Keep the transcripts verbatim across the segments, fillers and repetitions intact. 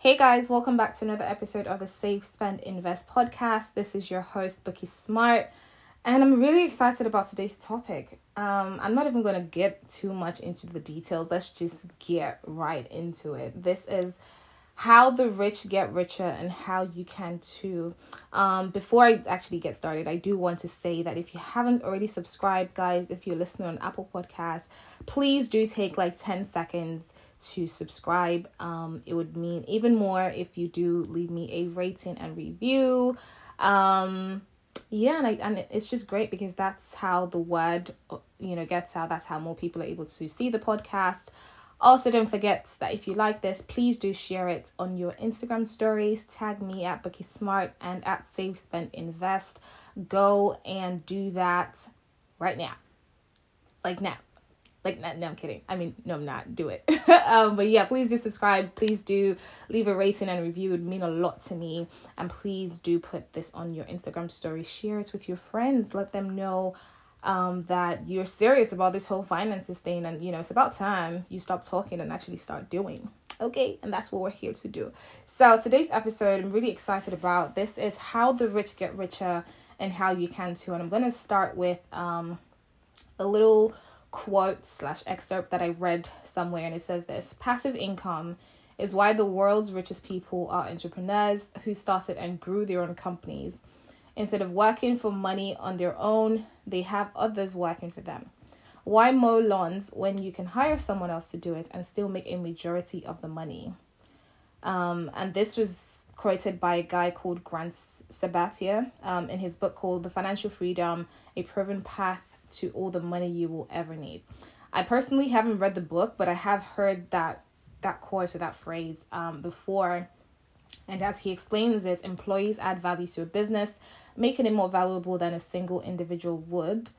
Hey guys, welcome back to another episode of the Save, Spend, Invest podcast. This is your host, Bookie Smart, and I'm really excited about today's topic. Um, I'm not even going to get too much into the details. Let's just get right into it. This is how the rich get richer and how you can too. Um, before I actually get started, I do want to say that if you haven't already subscribed, guys, if you're listening on Apple Podcasts, please do take like ten seconds to subscribe. Um, it would mean even more if you do leave me a rating and review. Um, yeah, and, I, and it's just great because that's how the word, you know, gets out. That's how more people are able to see the podcast. Also, don't forget that if you like this, please do share it on your Instagram stories. Tag me at Bookie Smart and at Save, Spend, Invest. Go and do that right now. Like now. Like, no, no, I'm kidding. I mean, no, I'm not. Do it. um, but yeah, please do subscribe. Please do leave a rating and review. It would mean a lot to me. And please do put this on your Instagram story. Share it with your friends. Let them know um that you're serious about this whole finances thing, and you know it's about time you stop talking and actually start doing. Okay, and that's what we're here to do. So today's episode I'm really excited about. This is how the rich get richer and how you can too. And I'm going to start with um a little quote slash excerpt that I read somewhere, and it says this: passive income is why the world's richest people are entrepreneurs who started and grew their own companies. Instead of working for money on their own, they have others working for them. Why mow lawns when you can hire someone else to do it and still make a majority of the money? Um, and this was quoted by a guy called Grant Sabatier um, in his book called The Financial Freedom, A Proven Path to All the Money You Will Ever Need. I personally haven't read the book, but I have heard that, that quote or that phrase um, before. And as he explains it, employees add value to a business, making it more valuable than a single individual would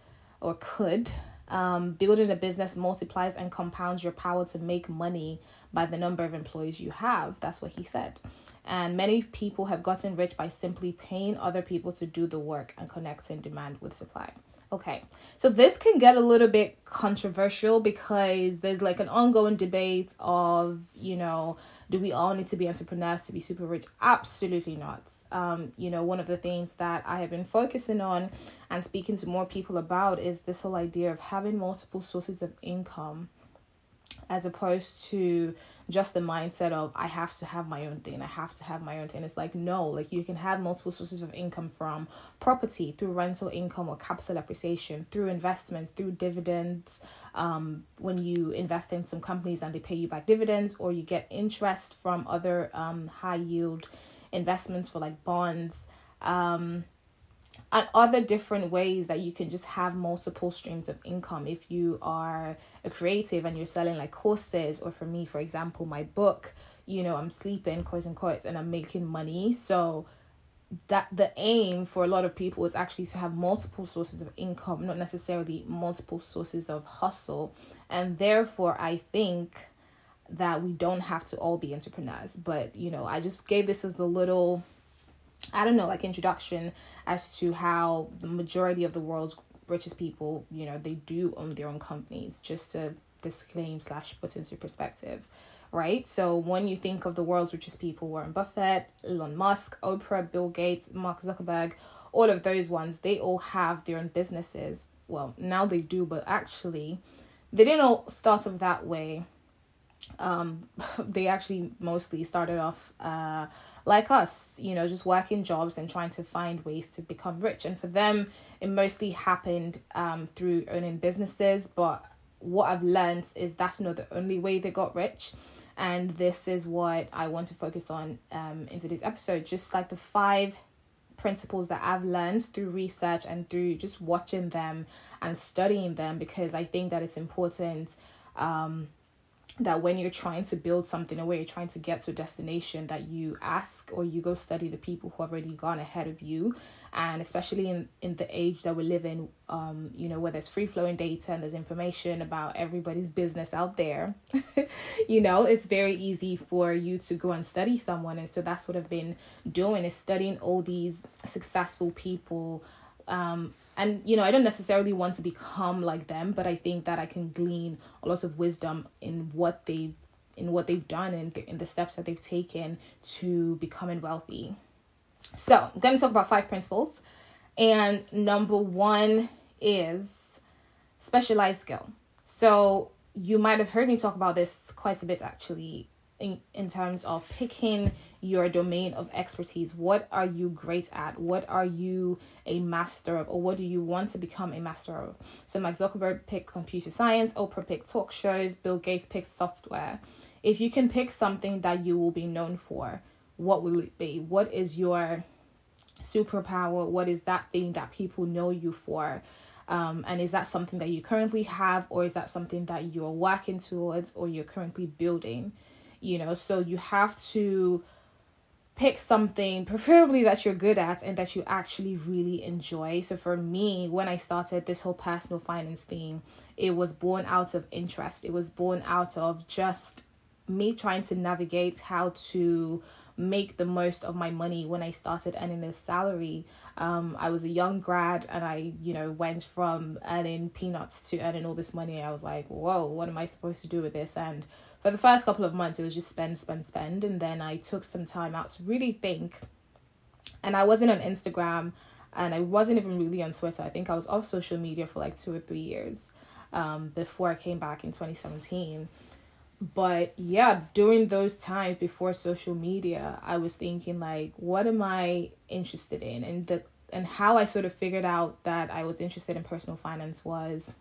or could. Um, building a business multiplies and compounds your power to make money by the number of employees you have. That's what he said. And many people have gotten rich by simply paying other people to do the work and connecting demand with supply. Okay, so this can get a little bit controversial because there's like an ongoing debate of, you know, do we all need to be entrepreneurs to be super rich? Absolutely not. Um, you know, one of the things that I have been focusing on and speaking to more people about is this whole idea of having multiple sources of income as opposed to just the mindset of I have to have my own thing. I have to have my own thing. It's like, no, like you can have multiple sources of income from property, through rental income or capital appreciation, through investments, through dividends. Um, when you invest in some companies and they pay you back dividends, or you get interest from other um high yield investments for like bonds, um, and other different ways that you can just have multiple streams of income. If you are a creative and you're selling like courses, or for me, for example, my book, you know, I'm sleeping, quote unquote, and I'm making money. So that the aim for a lot of people is actually to have multiple sources of income, not necessarily multiple sources of hustle. And therefore, I think that we don't have to all be entrepreneurs. But, you know, I just gave this as a little, I don't know, like introduction as to how the majority of the world's richest people, you know, they do own their own companies, just to disclaim slash put into perspective, right? So when you think of the world's richest people, Warren Buffett, Elon Musk, Oprah, Bill Gates, Mark Zuckerberg, all of those ones, they all have their own businesses. Well, now they do, but actually they didn't all start off that way. Um, they actually mostly started off uh, like us, you know, just working jobs and trying to find ways to become rich. And for them, it mostly happened um, through owning businesses. But what I've learned is that's not the only way they got rich. And this is what I want to focus on um, in today's episode, just like the five principles that I've learned through research and through just watching them and studying them, because I think that it's important um that when you're trying to build something or where you're trying to get to a destination, that you ask or you go study the people who have already gone ahead of you. And especially in, in the age that we live in, um, you know, where there's free-flowing data and there's information about everybody's business out there, you know, it's very easy for you to go and study someone. And so that's what I've been doing, is studying all these successful people. Um, and, you know, I don't necessarily want to become like them, but I think that I can glean a lot of wisdom in what they've in what they've done and th- in the steps that they've taken to becoming wealthy. So I'm going to talk about five principles. And number one is specialized skill. So you might have heard me talk about this quite a bit, actually, in, in terms of picking your domain of expertise. What are you great at? What are you a master of? Or what do you want to become a master of? So Mark Zuckerberg picked computer science, Oprah picked talk shows, Bill Gates picked software. If you can pick something that you will be known for, what will it be? What is your superpower? What is that thing that people know you for? Um, and is that something that you currently have, or is that something that you're working towards or you're currently building? You know, so you have to pick something preferably that you're good at and that you actually really enjoy. So for me, when I started this whole personal finance thing, it was born out of interest. It was born out of just me trying to navigate how to make the most of my money when I started earning a salary. Um, I was a young grad and I, you know, went from earning peanuts to earning all this money. I was like, whoa, what am I supposed to do with this? And for the first couple of months, it was just spend, spend, spend. And then I took some time out to really think. And I wasn't on Instagram and I wasn't even really on Twitter. I think I was off social media for like two or three years um, before I came back in twenty seventeen. But yeah, during those times before social media, I was thinking like, what am I interested in? And the and how I sort of figured out that I was interested in personal finance was,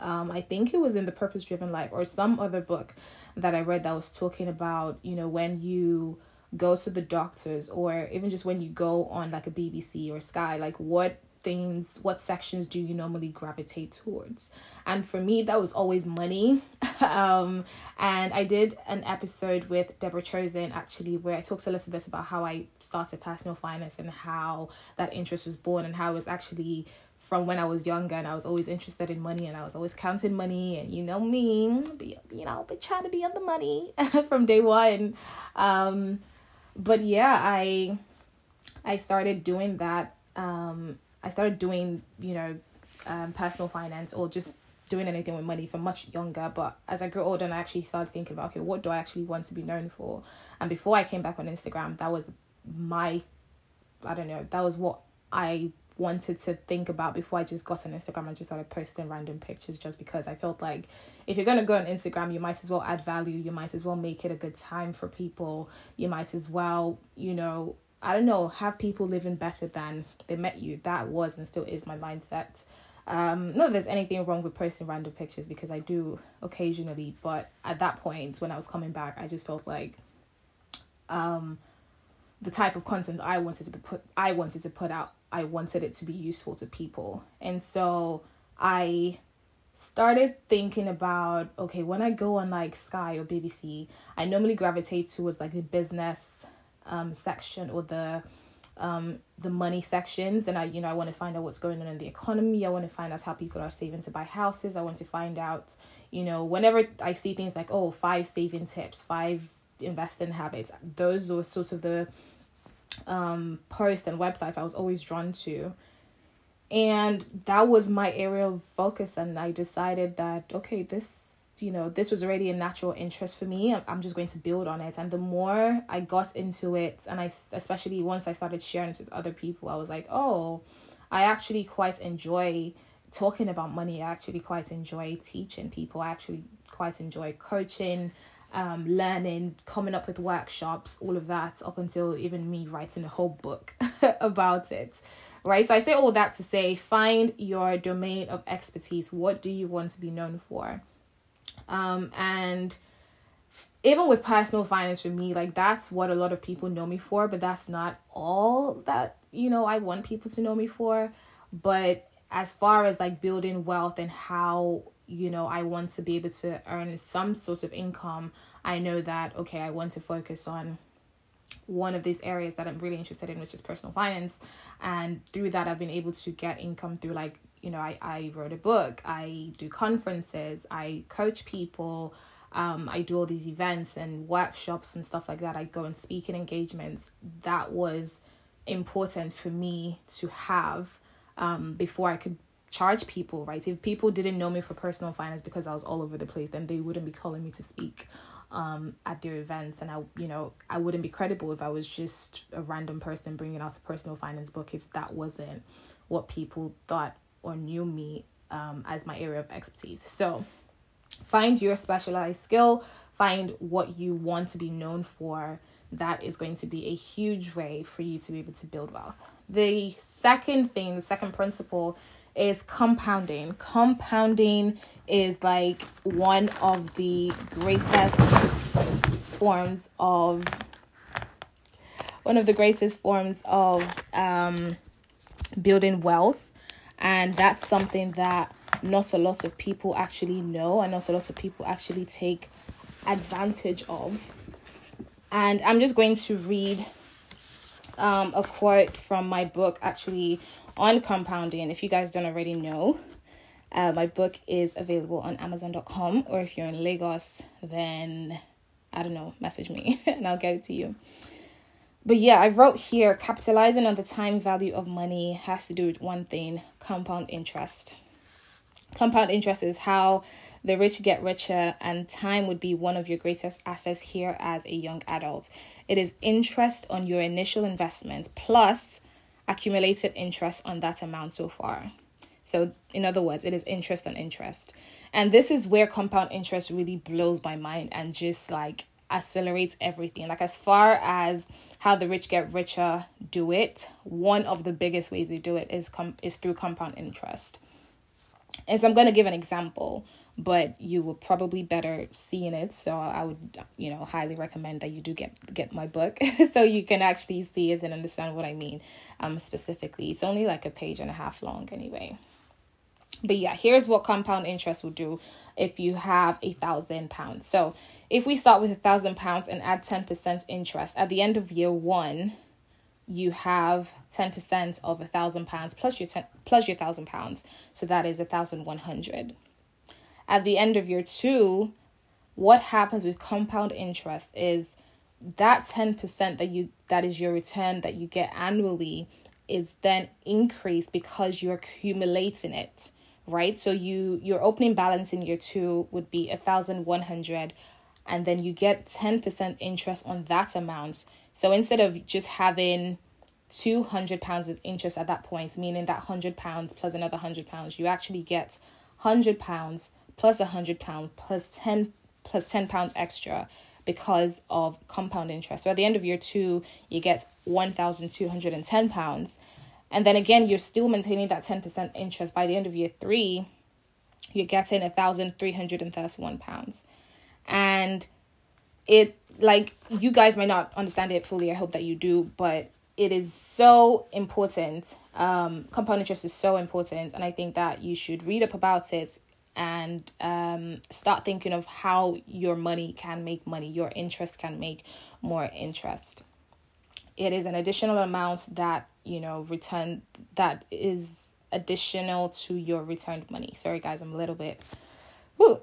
um, I think it was in The Purpose Driven Life or some other book that I read that was talking about, you know, when you go to the doctors or even just when you go on like a B B C or Sky, like what things, what sections do you normally gravitate towards? And for me, that was always money. um, and I did an episode with Deborah Chosen, actually, where I talked a little bit about how I started personal finance and how that interest was born and how it was actually from when I was younger and I was always interested in money and I was always counting money and you know me, be, you know, but trying to be on the money from day one. Um, but yeah, I, I started doing that, um, I started doing, you know, um, personal finance or just doing anything with money from much younger. But as I grew older, and I actually started thinking about, okay, what do I actually want to be known for? And before I came back on Instagram, that was my, I don't know, that was what I wanted to think about before I just got on Instagram and just started posting random pictures just because I felt like if you're going to go on Instagram, you might as well add value. You might as well make it a good time for people. You might as well, you know, I don't know, have people living better than they met you. That was and still is my mindset. Um, not that there's anything wrong with posting random pictures because I do occasionally. But at that point, when I was coming back, I just felt like um, the type of content I wanted to put, I wanted to put out, I wanted it to be useful to people. And so I started thinking about, okay, when I go on like Sky or B B C, I normally gravitate towards like the business um section or the um the money sections, and I you know I want to find out what's going on in the economy. I want to find out how people are saving to buy houses. I want to find out, you know, whenever I see things like, oh, five saving tips, five investing habits, those were sort of the um posts and websites I was always drawn to, and that was my area of focus. And I decided that, okay, this you know, this was already a natural interest for me. I'm just going to build on it. And the more I got into it, and I, especially once I started sharing it with other people, I was like, oh, I actually quite enjoy talking about money. I actually quite enjoy teaching people. I actually quite enjoy coaching, um, learning, coming up with workshops, all of that, up until even me writing a whole book about it. Right. So I say all that to say, find your domain of expertise. What do you want to be known for? Um, and f- even with personal finance for me, like that's what a lot of people know me for, but that's not all that, you know, I want people to know me for. But as far as like building wealth and how, you know, I want to be able to earn some sort of income, I know that, okay, I want to focus on one of these areas that I'm really interested in, which is personal finance. And through that, I've been able to get income through like, you know, I, I wrote a book, I do conferences, I coach people, um, I do all these events and workshops and stuff like that. I go and speak in engagements. That was important for me to have um, before I could charge people, right? If people didn't know me for personal finance because I was all over the place, then they wouldn't be calling me to speak um, at their events. And I, you know, I wouldn't be credible if I was just a random person bringing out a personal finance book, if that wasn't what people thought or knew me um, as my area of expertise. So find your specialized skill, find what you want to be known for. That is going to be a huge way for you to be able to build wealth. The second thing, the second principle is compounding. Compounding is like one of the greatest forms of one of the greatest forms of um, building wealth. And that's something that not a lot of people actually know, and not a lot of people actually take advantage of. And I'm just going to read um, a quote from my book, actually, on compounding. If you guys don't already know, uh, my book is available on amazon dot com, or if you're in Lagos, then, I don't know, message me and I'll get it to you. But yeah, I wrote here, capitalizing on the time value of money has to do with one thing: compound interest. Compound interest is how the rich get richer, and time would be one of your greatest assets here as a young adult. It is interest on your initial investment plus accumulated interest on that amount so far. So in other words, it is interest on interest. And this is where compound interest really blows my mind and just like accelerates everything. Like, as far as how the rich get richer do it, one of the biggest ways they do it is com- is through compound interest. And so I'm going to give an example, but you will probably better see in it. So I would, you know, highly recommend that you do get get my book so you can actually see it and understand what I mean um, specifically. It's only like a page and a half long anyway. But yeah, here's what compound interest will do if you have a thousand pounds. So if we start with a thousand pounds and add ten percent interest, at the end of year one, you have ten percent of a thousand pounds plus your ten, plus your thousand pounds. So that is one thousand one hundred. At the end of year two, what happens with compound interest is that ten percent that you that is your return that you get annually is then increased because you're accumulating it, right? So you your opening balance in year two would be one thousand one hundred, and then you get ten percent interest on that amount. So instead of just having two hundred pounds of interest at that point, meaning that one hundred pounds plus another one hundred pounds, you actually get one hundred pounds plus one hundred pounds plus ten plus ten pounds extra because of compound interest. So at the end of year two, you get one thousand two hundred ten pounds. And then again, you're still maintaining that ten percent interest. By the end of year three, you're getting one thousand three hundred thirty-one pounds. And it, like, you guys might not understand it fully. I hope that you do, but it is so important. Um, compound interest is so important. And I think that you should read up about it and um start thinking of how your money can make money, your interest can make more interest. It is an additional amount that, you know, return that is additional to your returned money. Sorry guys, I'm a little bit woo.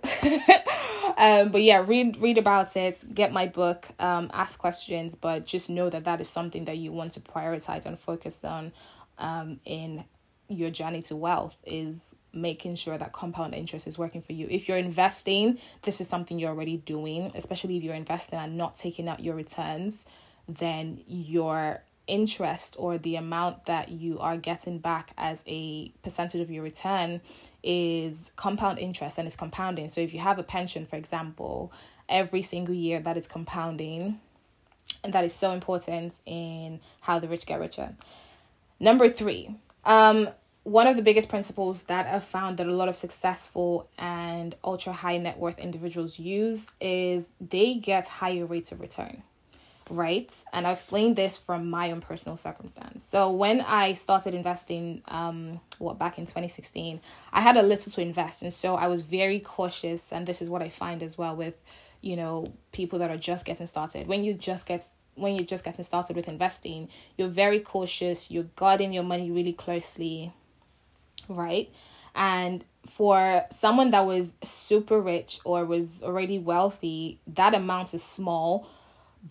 um but yeah, read read about it, get my book, um ask questions, but just know that that is something that you want to prioritize and focus on um in your journey to wealth, is making sure that compound interest is working for you. If you're investing, this is something you're already doing, especially if you're investing and not taking out your returns, then your interest, or the amount that you are getting back as a percentage of your return, is compound interest, and it's compounding. So if you have a pension, for example, every single year that is compounding, and that is so important in how the rich get richer. Number three, um, one of the biggest principles that I've found that a lot of successful and ultra high net worth individuals use is they get higher rates of return, right? And I've explained this from my own personal circumstance. So when I started investing, um, what, back in twenty sixteen, I had a little to invest. And so I was very cautious. And this is what I find as well with, you know, people that are just getting started. When you just get when you're just getting started with investing, you're very cautious. You're guarding your money really closely, right? And for someone that was super rich or was already wealthy, that amount is small.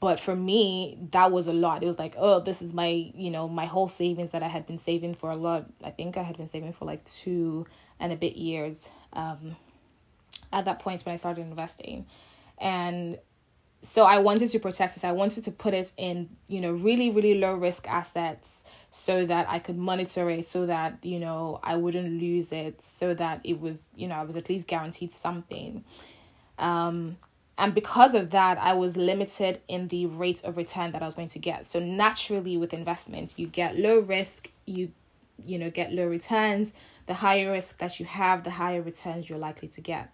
But for me, that was a lot. It was like, oh, this is my, you know, my whole savings that I had been saving for a lot. I think I had been saving for like two and a bit years um, at that point when I started investing. And So I wanted to protect this. I wanted to put it in, you know, really, really low risk assets so that I could monitor it, so that, you know, I wouldn't lose it, so that it was, you know, I was at least guaranteed something. Um, and because of that, I was limited in the rate of return that I was going to get. So naturally with investments, you get low risk, you, you know, get low returns. The higher risk that you have, the higher returns you're likely to get.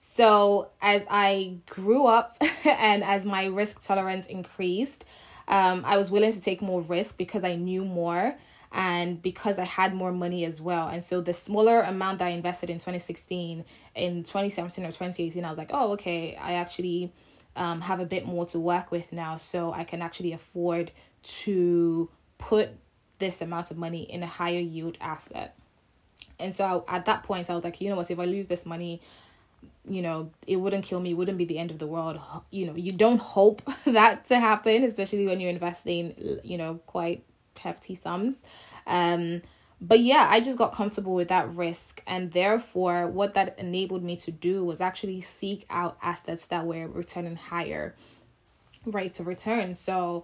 So as I grew up and as my risk tolerance increased, um, I was willing to take more risk because I knew more and because I had more money as well. And so the smaller amount that I invested in twenty sixteen, in twenty seventeen or twenty eighteen, I was like, oh, okay, I actually um, have a bit more to work with now. So I can actually afford to put this amount of money in a higher yield asset. And so I, at that point, I was like, you know what, if I lose this money, you know, it wouldn't kill me, it wouldn't be the end of the world. You know, you don't hope that to happen, especially when you're investing, you know, quite hefty sums. Um, but yeah, I just got comfortable with that risk. And therefore, what that enabled me to do was actually seek out assets that were returning higher rates of return. So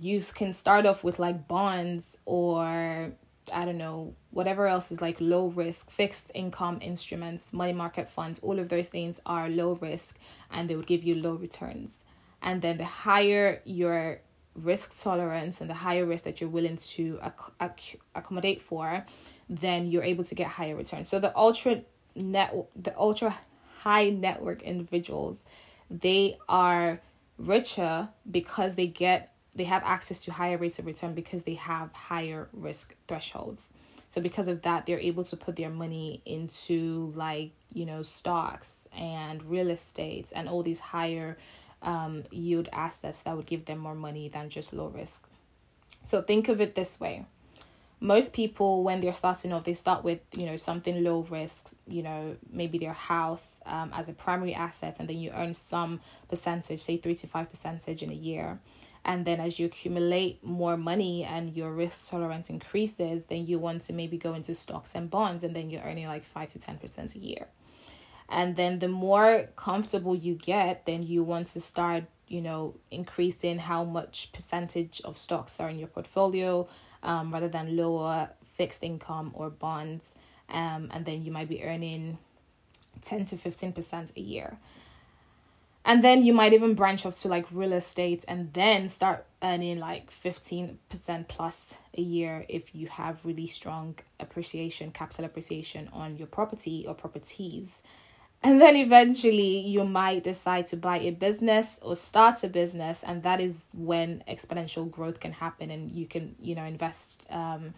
you can start off with like bonds or, I don't know, whatever else is like low risk, fixed income instruments, money market funds, all of those things are low risk and they would give you low returns. And then the higher your risk tolerance and the higher risk that you're willing to ac- ac- accommodate for, then you're able to get higher returns. So the ultra net, the ultra high net worth individuals, they are richer because they get they have access to higher rates of return because they have higher risk thresholds. So because of that, they're able to put their money into like, you know, stocks and real estate and all these higher um, yield assets that would give them more money than just low risk. So think of it this way. Most people, when they're starting off, they start with, you know, something low risk, you know, maybe their house um, as a primary asset, and then you earn some percentage, say three to five percentage in a year. And then as you accumulate more money and your risk tolerance increases, then you want to maybe go into stocks and bonds, and then you're earning like five to ten percent a year. And then the more comfortable you get, then you want to start, you know, increasing how much percentage of stocks are in your portfolio um, rather than lower fixed income or bonds. Um, and then you might be earning ten to fifteen percent a year. And then you might even branch off to like real estate and then start earning like fifteen percent plus a year if you have really strong appreciation, capital appreciation on your property or properties. And then eventually you might decide to buy a business or start a business. And that is when exponential growth can happen, and you can, you know, invest um,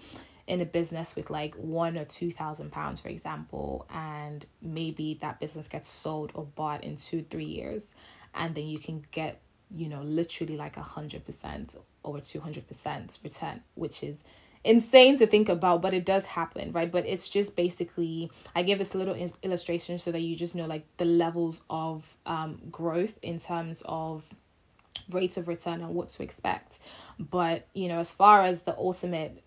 in a business with like one or two thousand pounds, for example, and maybe that business gets sold or bought in two, three years. And then you can get, you know, literally like a hundred percent or two hundred percent return, which is insane to think about, but it does happen, right? But it's just basically, I give this little illustration so that you just know like the levels of um growth in terms of rates of return and what to expect. But, you know, as far as the ultimate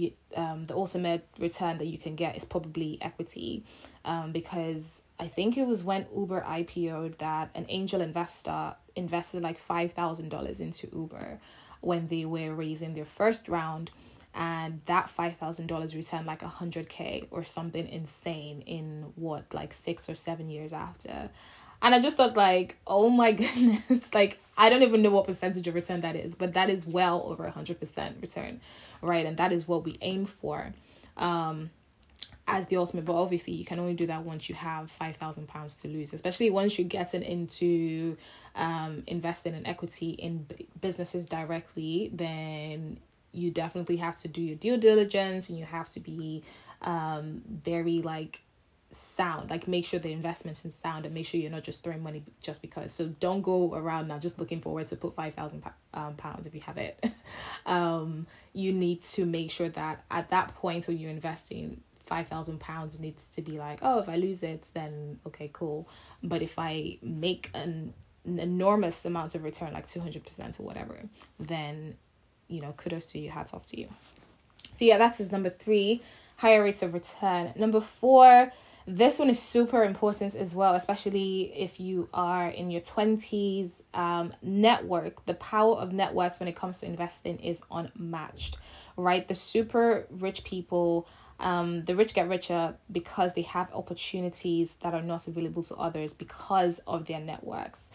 You, um the ultimate return that you can get is probably equity, um because I think it was when Uber I P O'd that an angel investor invested like five thousand dollars into Uber when they were raising their first round, and that five thousand dollars returned like a hundred k or something insane in what, like six or seven years after. And I just thought like, oh my goodness, like I don't even know what percentage of return that is, but that is well over one hundred percent return, right? And that is what we aim for um, as the ultimate. But obviously, you can only do that once you have five thousand pounds to lose, especially once you're getting into um, investing in equity in b- businesses directly. Then you definitely have to do your due diligence, and you have to be um, very like, sound, like make sure the investments in sound, and make sure you're not just throwing money just because. So don't go around now just looking for where to put five thousand pounds if you have it. um, you need to make sure that at that point when you're investing, five thousand pounds needs to be like, oh, if I lose it, then okay, cool. But if I make an, an enormous amount of return, like two hundred percent or whatever, then, you know, kudos to you, hats off to you. So yeah, that is number three, higher rates of return. Number four This one is super important as well, especially if you are in your twenties. Um, network, the power of networks when it comes to investing is unmatched, right? The super rich people, um, the rich get richer because they have opportunities that are not available to others because of their networks.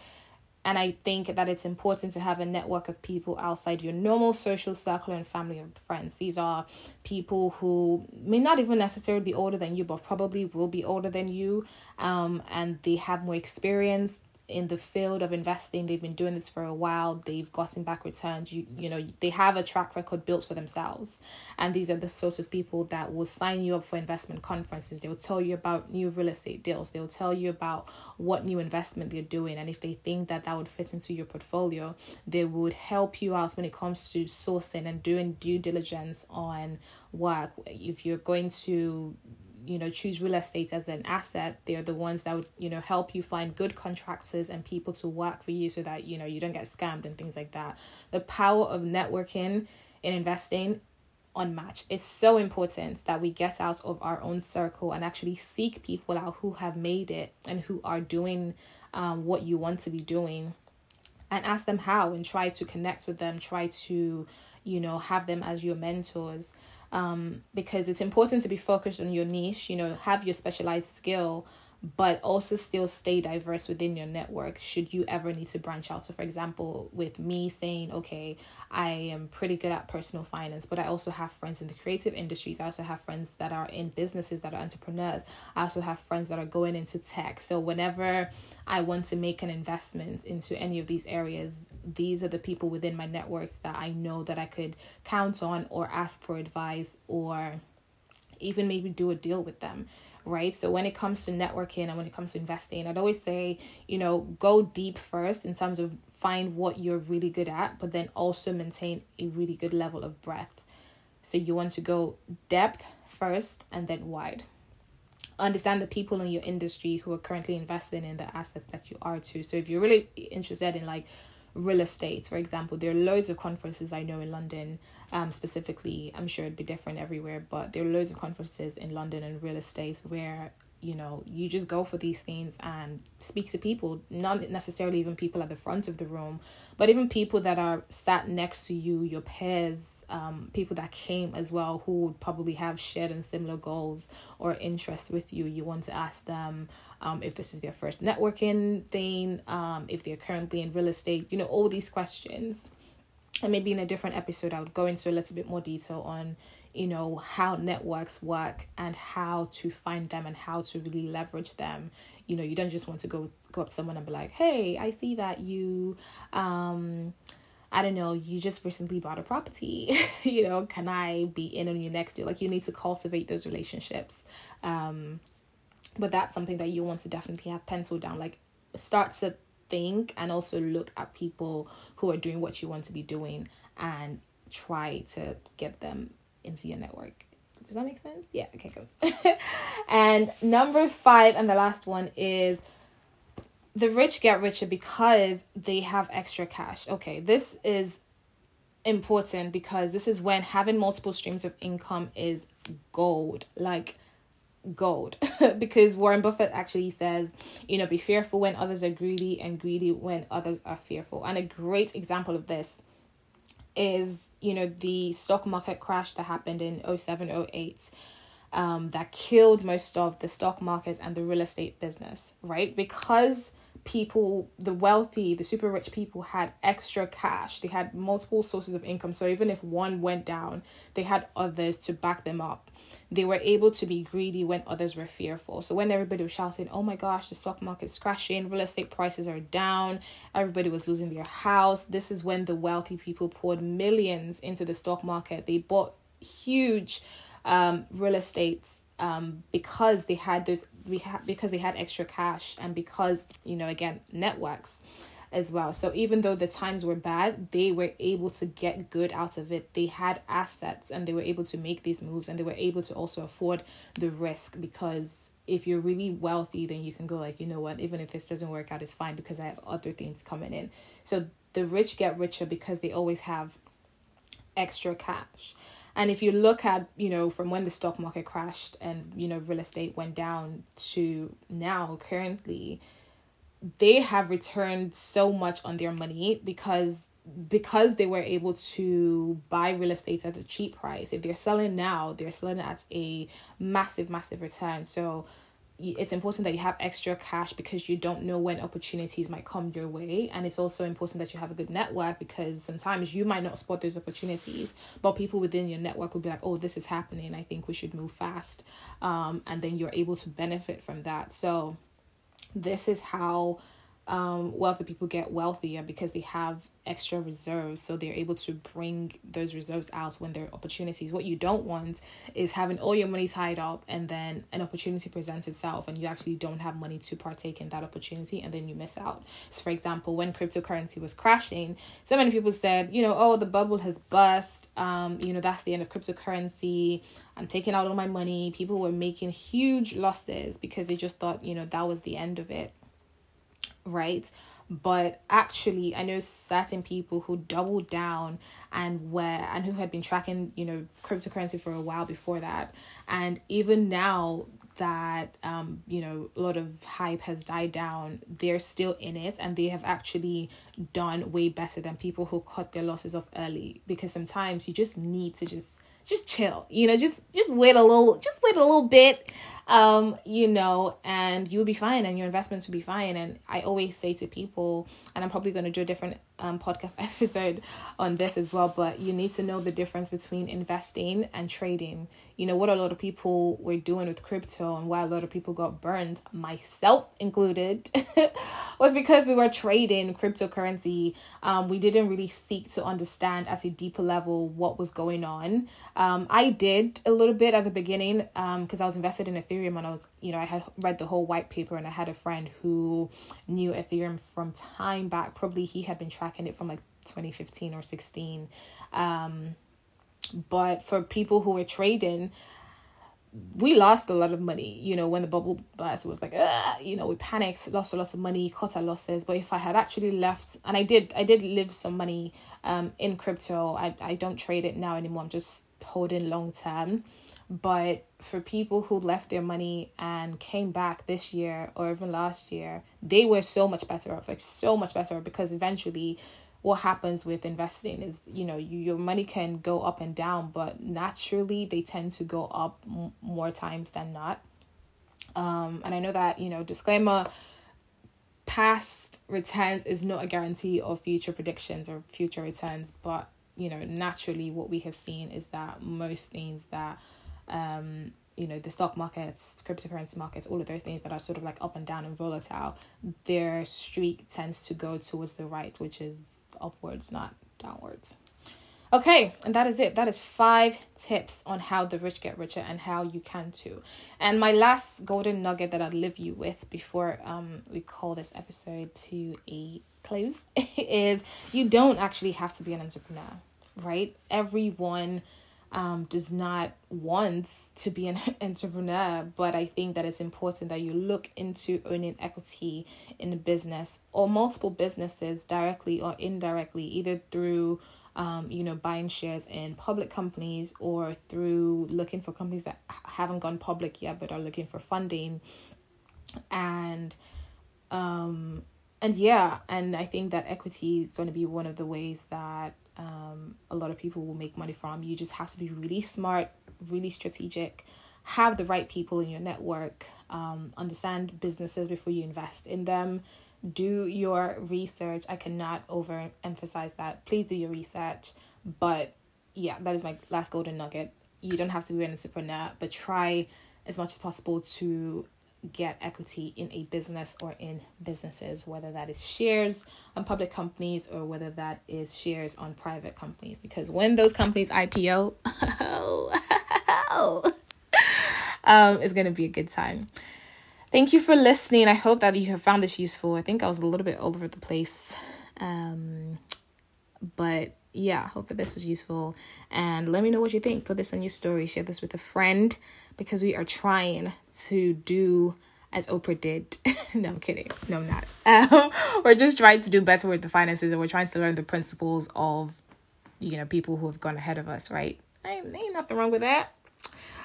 And I think that it's important to have a network of people outside your normal social circle and family and friends. These are people who may not even necessarily be older than you, but probably will be older than you. Um, and they have more experience in the field of investing. They've been doing this for a while. They've gotten back returns. You, you know, they have a track record built for themselves. And these are the sorts of people that will sign you up for investment conferences. They will tell you about new real estate deals. They will tell you about what new investment they're doing. And if they think that that would fit into your portfolio, they would help you out when it comes to sourcing and doing due diligence on work. If you're going to, you know, choose real estate as an asset, they're the ones that would, you know, help you find good contractors and people to work for you so that, you know, you don't get scammed and things like that. The power of networking in investing, unmatched. It's so important that we get out of our own circle and actually seek people out who have made it and who are doing um, what you want to be doing, and ask them how and try to connect with them, try to, you know, have them as your mentors. Um, because it's important to be focused on your niche, you know, have your specialized skill, but also still stay diverse within your network should you ever need to branch out. So, for example, with me saying, okay, I am pretty good at personal finance, but I also have friends in the creative industries. I also have friends that are in businesses, that are entrepreneurs. I also have friends that are going into tech. So whenever I want to make an investment into any of these areas, these are the people within my networks that I know that I could count on or ask for advice or even maybe do a deal with them, right? So when it comes to networking and when it comes to investing, I'd always say, you know, go deep first in terms of find what you're really good at, but then also maintain a really good level of breadth. So you want to go depth first and then wide. Understand the people in your industry who are currently investing in the assets that you are to. So if you're really interested in like real estate, for example, there are loads of conferences I know in London, um, specifically. I'm sure it'd be different everywhere, but there are loads of conferences in London and real estate where, you know, you just go for these things and speak to people, not necessarily even people at the front of the room, but even people that are sat next to you, your peers, um, people that came as well who would probably have shared and similar goals or interests with you. You want to ask them um, if this is their first networking thing, um, if they're currently in real estate, you know, all these questions. And maybe in a different episode, I would go into a little bit more detail on, you know, how networks work and how to find them and how to really leverage them. You know, you don't just want to go go up to someone and be like, hey, I see that you, um, I don't know, you just recently bought a property. You know, can I be in on your next deal? Like, you need to cultivate those relationships. Um, but that's something that you want to definitely have penciled down. Like, start to think and also look at people who are doing what you want to be doing and try to get them into your network. Does that make sense? Yeah, okay, cool. And number five and the last one is the rich get richer because they have extra cash. Okay, this is important because this is when having multiple streams of income is gold, like gold. Because Warren Buffett actually says, you know, be fearful when others are greedy and greedy when others are fearful. And a great example of this is, you know, the stock market crash that happened in oh seven, oh eight um, that killed most of the stock market and the real estate business, right? Because people, the wealthy, the super rich people had extra cash. They had multiple sources of income. So even if one went down, they had others to back them up. They were able to be greedy when others were fearful. So when everybody was shouting, oh my gosh, the stock market's crashing, real estate prices are down, everybody was losing their house, this is when the wealthy people poured millions into the stock market. They bought huge um, real estate um, because they had those we ha- because they had extra cash, and because, you know, again, networks as well. So even though the times were bad, they were able to get good out of it. They had assets and they were able to make these moves, and they were able to also afford the risk, because if you're really wealthy, then you can go like, you know what, even if this doesn't work out, it's fine because I have other things coming in. So the rich get richer because they always have extra cash. And if you look at, you know, from when the stock market crashed and, you know, real estate went down to now currently, they have returned so much on their money because because they were able to buy real estate at a cheap price. If they're selling now, they're selling at a massive, massive return. So it's important that you have extra cash because you don't know when opportunities might come your way. And it's also important that you have a good network because sometimes you might not spot those opportunities, but people within your network will be like, oh, this is happening, I think we should move fast. Um, and then you're able to benefit from that. So this is how um, wealthy people get wealthier, because they have extra reserves. So they're able to bring those reserves out when there are opportunities. What you don't want is having all your money tied up and then an opportunity presents itself and you actually don't have money to partake in that opportunity, and then you miss out. So for example, when cryptocurrency was crashing, so many people said, you know, oh, the bubble has burst. Um, you know, that's the end of cryptocurrency. I'm taking out all my money. People were making huge losses because they just thought, you know, that was the end of it. Right? But actually, I know certain people who doubled down and were and who had been tracking, you know, cryptocurrency for a while before that. And even now that, um, you know, a lot of hype has died down, they're still in it, and they have actually done way better than people who cut their losses off early, because sometimes you just need to just just chill, you know, just just wait a little, just wait a little bit. Um, you know, and you'll be fine, and your investments will be fine. And I always say to people, and I'm probably going to do a different um podcast episode on this as well, but you need to know the difference between investing and trading. You know, what a lot of people were doing with crypto and why a lot of people got burned, myself included, was because we were trading cryptocurrency. Um, we didn't really seek to understand at a deeper level what was going on. Um, I did a little bit at the beginning, um, because I was invested in Ethereum, and I was, you know, I had read the whole white paper, and I had a friend who knew Ethereum from time back. Probably he had been tracking it from like twenty fifteen or sixteen. Um, But for people who were trading, we lost a lot of money. You know, when the bubble burst, it was like, ugh, you know, we panicked, lost a lot of money, cut our losses. But if I had actually left, and I did, I did leave some money um in crypto. I, I don't trade it now anymore. I'm just holding long term. But for people who left their money and came back this year or even last year, they were so much better off, like so much better off, because eventually what happens with investing is, you know, you, your money can go up and down, but naturally they tend to go up m- more times than not. Um, and I know that, you know, disclaimer, past returns is not a guarantee of future predictions or future returns. But, you know, naturally what we have seen is that most things that, um, you know, the stock markets, cryptocurrency markets, all of those things that are sort of like up and down and volatile, their streak tends to go towards the right, which is upwards, not downwards. Okay, and that is it. That is five tips on how the rich get richer and how you can too. And my last golden nugget that I'll leave you with before um we call this episode to a close is you don't actually have to be an entrepreneur, right? Everyone um does not want to be an entrepreneur, but I think that it's important that you look into owning equity in a business or multiple businesses, directly or indirectly, either through um you know buying shares in public companies or through looking for companies that haven't gone public yet but are looking for funding. And um and yeah and I think that equity is going to be one of the ways that Um, a lot of people will make money from. You just have to be really smart, really strategic, have the right people in your network, um, understand businesses before you invest in them, do your research. I cannot overemphasize that. Please do your research. But yeah, that is my last golden nugget. You don't have to be an entrepreneur, but try as much as possible to get equity in a business or in businesses, whether that is shares on public companies or whether that is shares on private companies, because when those companies I P O, um, it's going to be a good time. Thank you for listening. I hope that you have found this useful. I think I was a little bit all over the place. Um, but yeah, I hope that this was useful, and let me know what you think. Put this on your story, share this with a friend, because we are trying to do as Oprah did. No, I'm kidding. No, I'm not. Um, we're just trying to do better with the finances, and we're trying to learn the principles of, you know, people who have gone ahead of us, right? ain't, ain't nothing wrong with that.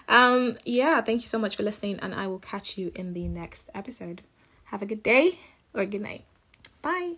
Um, yeah, thank you so much for listening, and I will catch you in the next episode. Have a good day or good night. Bye.